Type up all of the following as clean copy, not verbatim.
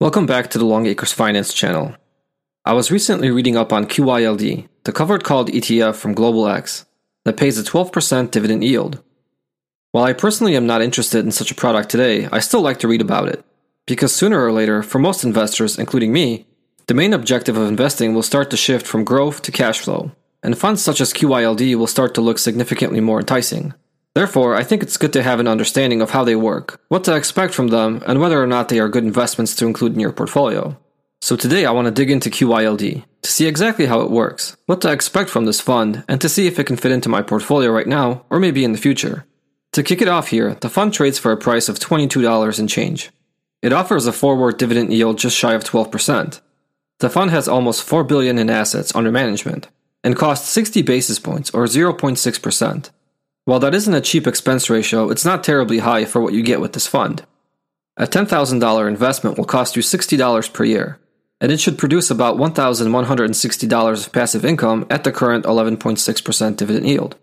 Welcome back to the Long Acres Finance channel. I was recently reading up on QYLD, the covered called ETF from GlobalX, that pays a 12% dividend yield. While I personally am not interested in such a product today, I still like to read about it, because sooner or later, for most investors, including me, the main objective of investing will start to shift from growth to cash flow, and funds such as QYLD will start to look significantly more enticing. Therefore, I think it's good to have an understanding of how they work, what to expect from them, and whether or not they are good investments to include in your portfolio. So today I want to dig into QYLD, to see exactly how it works, what to expect from this fund, and to see if it can fit into my portfolio right now, or maybe in the future. To kick it off here, the fund trades for a price of $22 and change. It offers a forward dividend yield just shy of 12%. The fund has almost $4 billion in assets under management, and costs 60 basis points, or 0.6%. While that isn't a cheap expense ratio, it's not terribly high for what you get with this fund. A $10,000 investment will cost you $60 per year, and it should produce about $1,160 of passive income at the current 11.6% dividend yield.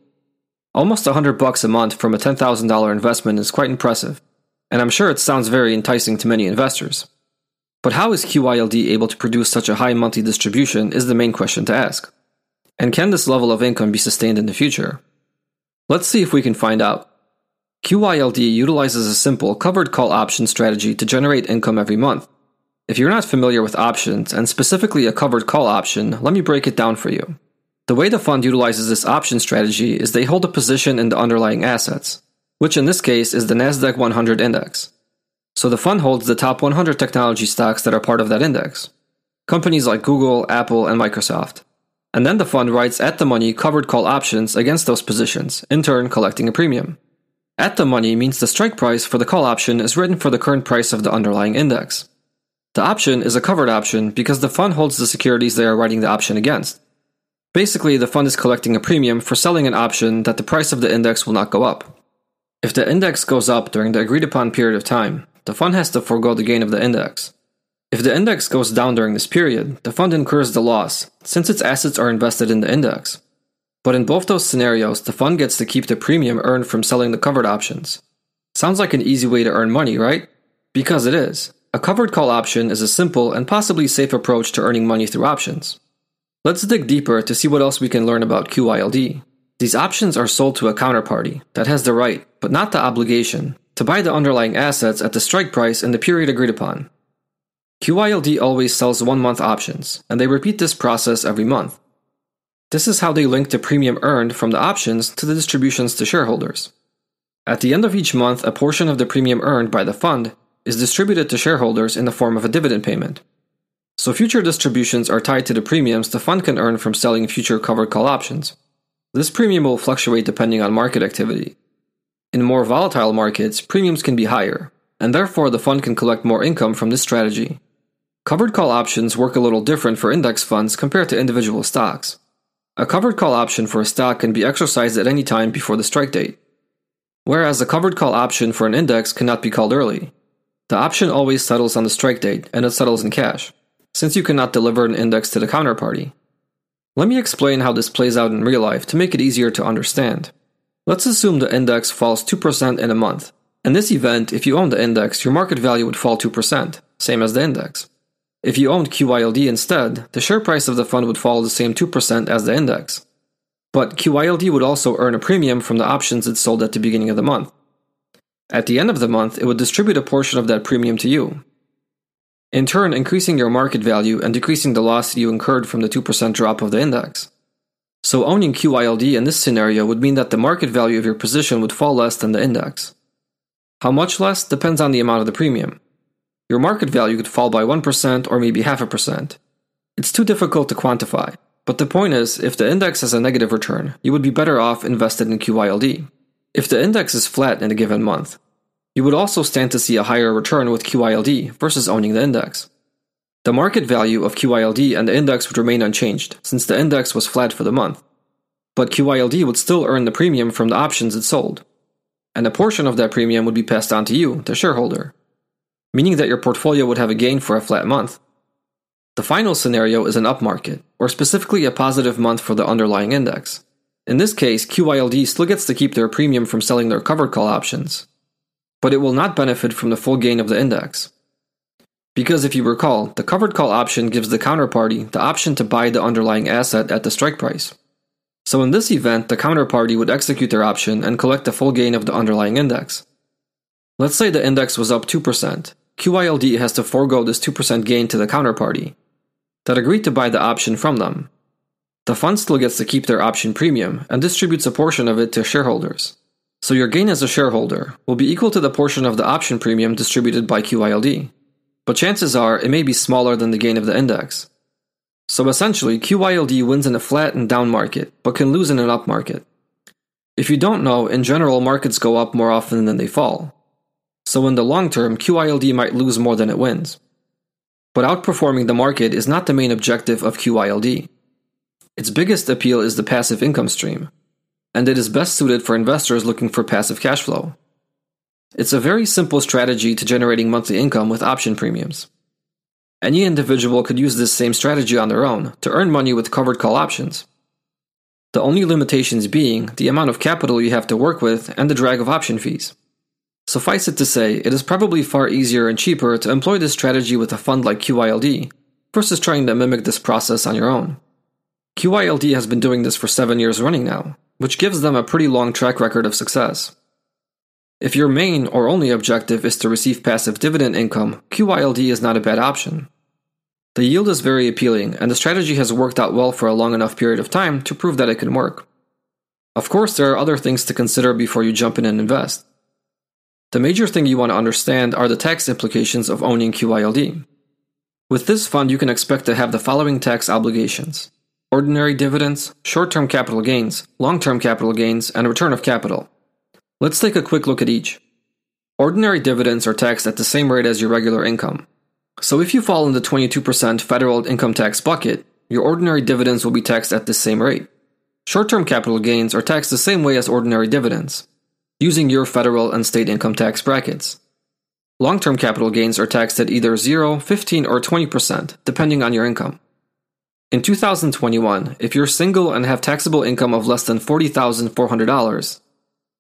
Almost $100 a month from a $10,000 investment is quite impressive, and I'm sure it sounds very enticing to many investors. But how is QYLD able to produce such a high monthly distribution is the main question to ask. And can this level of income be sustained in the future? Let's see if we can find out. QYLD utilizes a simple covered call option strategy to generate income every month. If you're not familiar with options, and specifically a covered call option, let me break it down for you. The way the fund utilizes this option strategy is they hold a position in the underlying assets, which in this case is the NASDAQ 100 index. So the fund holds the top 100 technology stocks that are part of that index, companies like Google, Apple, and Microsoft. And then the fund writes at-the-money covered call options against those positions, in turn collecting a premium. At-the-money means the strike price for the call option is written for the current price of the underlying index. The option is a covered option because the fund holds the securities they are writing the option against. Basically, the fund is collecting a premium for selling an option that the price of the index will not go up. If the index goes up during the agreed-upon period of time, the fund has to forego the gain of the index. If the index goes down during this period, the fund incurs the loss, since its assets are invested in the index. But in both those scenarios, the fund gets to keep the premium earned from selling the covered options. Sounds like an easy way to earn money, right? Because it is. A covered call option is a simple and possibly safe approach to earning money through options. Let's dig deeper to see what else we can learn about QYLD. These options are sold to a counterparty that has the right, but not the obligation, to buy the underlying assets at the strike price in the period agreed upon. QYLD always sells one-month options, and they repeat this process every month. This is how they link the premium earned from the options to the distributions to shareholders. At the end of each month, a portion of the premium earned by the fund is distributed to shareholders in the form of a dividend payment. So future distributions are tied to the premiums the fund can earn from selling future covered call options. This premium will fluctuate depending on market activity. In more volatile markets, premiums can be higher, and therefore the fund can collect more income from this strategy. Covered call options work a little different for index funds compared to individual stocks. A covered call option for a stock can be exercised at any time before the strike date, whereas a covered call option for an index cannot be called early. The option always settles on the strike date, and it settles in cash, since you cannot deliver an index to the counterparty. Let me explain how this plays out in real life to make it easier to understand. Let's assume the index falls 2% in a month. In this event, if you own the index, your market value would fall 2%, same as the index. If you owned QYLD instead, the share price of the fund would fall the same 2% as the index. But QYLD would also earn a premium from the options it sold at the beginning of the month. At the end of the month, it would distribute a portion of that premium to you, in turn increasing your market value and decreasing the loss you incurred from the 2% drop of the index. So owning QYLD in this scenario would mean that the market value of your position would fall less than the index. How much less depends on the amount of the premium. Your market value could fall by 1% or maybe 0.5%. It's too difficult to quantify, but the point is, if the index has a negative return, you would be better off invested in QYLD. If the index is flat in a given month, you would also stand to see a higher return with QYLD versus owning the index. The market value of QYLD and the index would remain unchanged, since the index was flat for the month. But QYLD would still earn the premium from the options it sold. And a portion of that premium would be passed on to you, the shareholder, meaning that your portfolio would have a gain for a flat month. The final scenario is an upmarket, or specifically a positive month for the underlying index. In this case, QYLD still gets to keep their premium from selling their covered call options, but it will not benefit from the full gain of the index. Because if you recall, the covered call option gives the counterparty the option to buy the underlying asset at the strike price. So in this event, the counterparty would execute their option and collect the full gain of the underlying index. Let's say the index was up 2%. QYLD has to forego this 2% gain to the counterparty that agreed to buy the option from them. The fund still gets to keep their option premium and distributes a portion of it to shareholders. So your gain as a shareholder will be equal to the portion of the option premium distributed by QYLD. But chances are it may be smaller than the gain of the index. So essentially, QYLD wins in a flat and down market, but can lose in an up market. If you don't know, in general, markets go up more often than they fall. So in the long term, QYLD might lose more than it wins. But outperforming the market is not the main objective of QYLD. Its biggest appeal is the passive income stream, and it is best suited for investors looking for passive cash flow. It's a very simple strategy to generating monthly income with option premiums. Any individual could use this same strategy on their own to earn money with covered call options. The only limitations being the amount of capital you have to work with and the drag of option fees. Suffice it to say, it is probably far easier and cheaper to employ this strategy with a fund like QYLD versus trying to mimic this process on your own. QYLD has been doing this for 7 years running now, which gives them a pretty long track record of success. If your main or only objective is to receive passive dividend income, QYLD is not a bad option. The yield is very appealing, and the strategy has worked out well for a long enough period of time to prove that it can work. Of course, there are other things to consider before you jump in and invest. The major thing you want to understand are the tax implications of owning QYLD. With this fund, you can expect to have the following tax obligations: ordinary dividends, short-term capital gains, long-term capital gains, and return of capital. Let's take a quick look at each. Ordinary dividends are taxed at the same rate as your regular income. So if you fall in the 22% federal income tax bucket, your ordinary dividends will be taxed at the same rate. Short-term capital gains are taxed the same way as ordinary dividends, using your federal and state income tax brackets. Long-term capital gains are taxed at either 0, 15, or 20%, depending on your income. In 2021, if you're single and have taxable income of less than $40,400,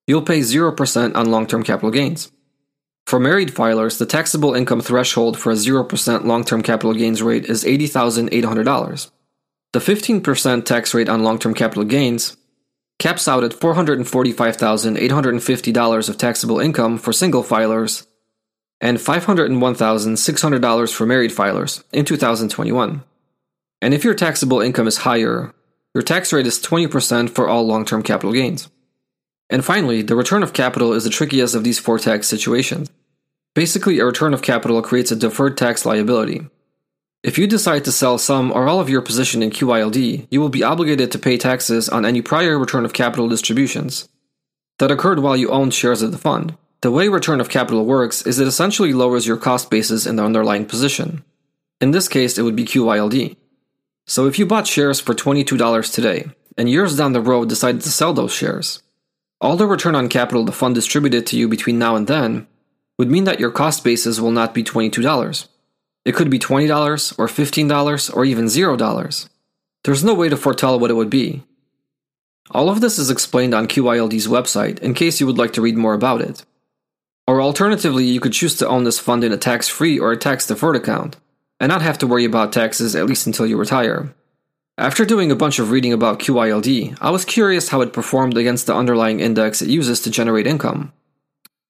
you'll pay 0% on long-term capital gains. For married filers, the taxable income threshold for a 0% long-term capital gains rate is $80,800. The 15% tax rate on long-term capital gains caps out at $445,850 of taxable income for single filers and $501,600 for married filers in 2021. And if your taxable income is higher, your tax rate is 20% for all long-term capital gains. And finally, the return of capital is the trickiest of these four tax situations. Basically, a return of capital creates a deferred tax liability. If you decide to sell some or all of your position in QYLD, you will be obligated to pay taxes on any prior return of capital distributions that occurred while you owned shares of the fund. The way return of capital works is it essentially lowers your cost basis in the underlying position. In this case, it would be QYLD. So if you bought shares for $22 today, and years down the road decided to sell those shares, all the return on capital the fund distributed to you between now and then would mean that your cost basis will not be $22. It could be $20, or $15, or even $0. There's no way to foretell what it would be. All of this is explained on QYLD's website in case you would like to read more about it. Or alternatively, you could choose to own this fund in a tax-free or a tax-deferred account, and not have to worry about taxes at least until you retire. After doing a bunch of reading about QYLD, I was curious how it performed against the underlying index it uses to generate income.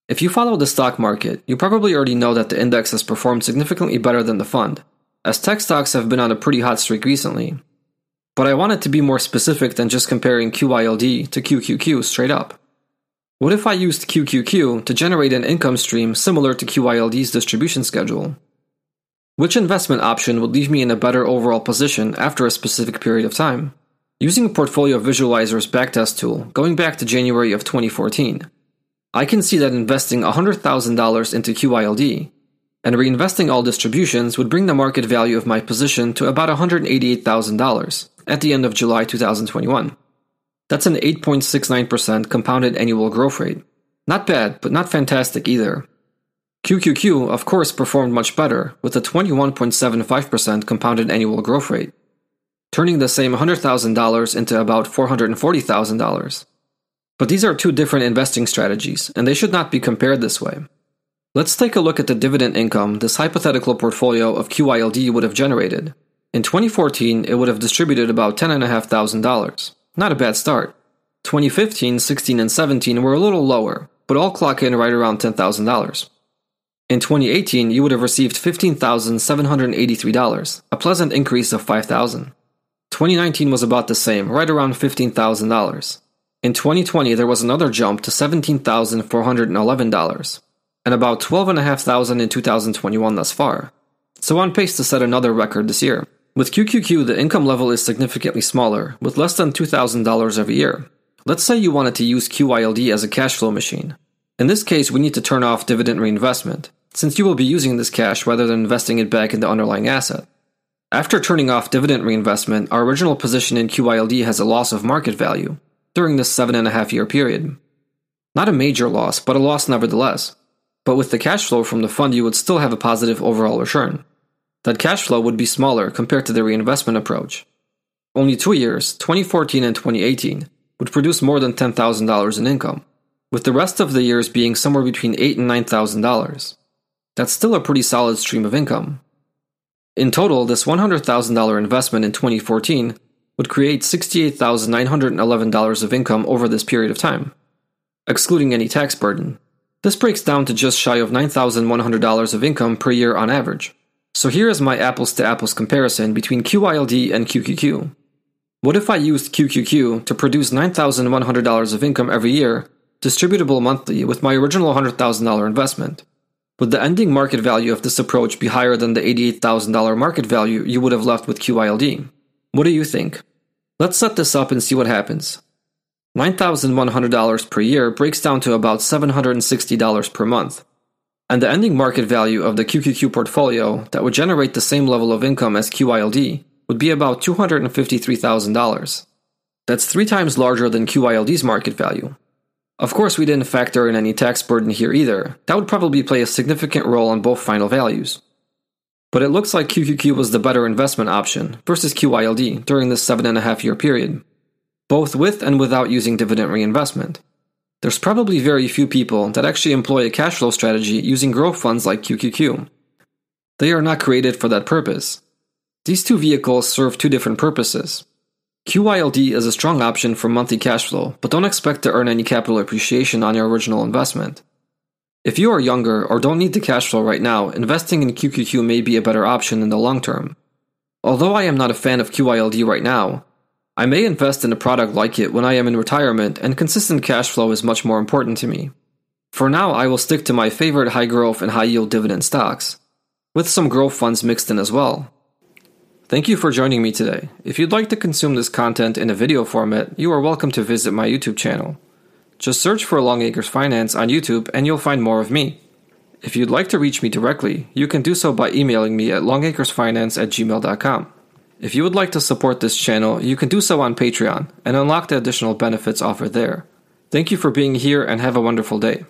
If you follow the stock market, you probably already know that the index has performed significantly better than the fund, as tech stocks have been on a pretty hot streak recently. But I wanted to be more specific than just comparing QYLD to QQQ straight up. What if I used QQQ to generate an income stream similar to QYLD's distribution schedule? Which investment option would leave me in a better overall position after a specific period of time? Using Portfolio Visualizer's backtest tool, going back to January of 2014, I can see that investing $100,000 into QYLD and reinvesting all distributions would bring the market value of my position to about $188,000 at the end of July 2021. That's an 8.69% compounded annual growth rate. Not bad, but not fantastic either. QQQ, of course, performed much better, with a 21.75% compounded annual growth rate, turning the same $100,000 into about $440,000. But these are two different investing strategies, and they should not be compared this way. Let's take a look at the dividend income this hypothetical portfolio of QYLD would have generated. In 2014, it would have distributed about $10,500. Not a bad start. 2015, 16, and 17 were a little lower, but all clock in right around $10,000. In 2018, you would have received $15,783, a pleasant increase of $5,000. 2019 was about the same, right around $15,000. In 2020, there was another jump to $17,411, and about $12,500 in 2021 thus far. So on pace to set another record this year. With QQQ, the income level is significantly smaller, with less than $2,000 every year. Let's say you wanted to use QYLD as a cash flow machine. In this case, we need to turn off dividend reinvestment, since you will be using this cash rather than investing it back in the underlying asset. After turning off dividend reinvestment, our original position in QYLD has a loss of market value during this 7.5-year period. Not a major loss, but a loss nevertheless. But with the cash flow from the fund, you would still have a positive overall return. That cash flow would be smaller compared to the reinvestment approach. Only 2 years, 2014 and 2018, would produce more than $10,000 in income, with the rest of the years being somewhere between $8,000 and $9,000. That's still a pretty solid stream of income. In total, this $100,000 investment in 2014 would create $68,911 of income over this period of time, excluding any tax burden. This breaks down to just shy of $9,100 of income per year on average. So here is my apples-to-apples comparison between QYLD and QQQ. What if I used QQQ to produce $9,100 of income every year, distributable monthly, with my original $100,000 investment? Would the ending market value of this approach be higher than the $88,000 market value you would have left with QYLD? What do you think? Let's set this up and see what happens. $9,100 per year breaks down to about $760 per month, and the ending market value of the QQQ portfolio that would generate the same level of income as QYLD would be about $253,000. That's 3 times larger than QYLD's market value. Of course, we didn't factor in any tax burden here either. That would probably play a significant role on both final values. But it looks like QQQ was the better investment option versus QYLD during this 7.5-year period, both with and without using dividend reinvestment. There's probably very few people that actually employ a cash flow strategy using growth funds like QQQ. They are not created for that purpose. These two vehicles serve two different purposes. QYLD is a strong option for monthly cash flow, but don't expect to earn any capital appreciation on your original investment. If you are younger or don't need the cash flow right now, investing in QQQ may be a better option in the long term. Although I am not a fan of QYLD right now, I may invest in a product like it when I am in retirement, and consistent cash flow is much more important to me. For now, I will stick to my favorite high-growth and high-yield dividend stocks, with some growth funds mixed in as well. Thank you for joining me today. If you'd like to consume this content in a video format, you are welcome to visit my YouTube channel. Just search for Long Acres Finance on YouTube and you'll find more of me. If you'd like to reach me directly, you can do so by emailing me at longacresfinance@gmail.com. If you would like to support this channel, you can do so on Patreon and unlock the additional benefits offered there. Thank you for being here and have a wonderful day.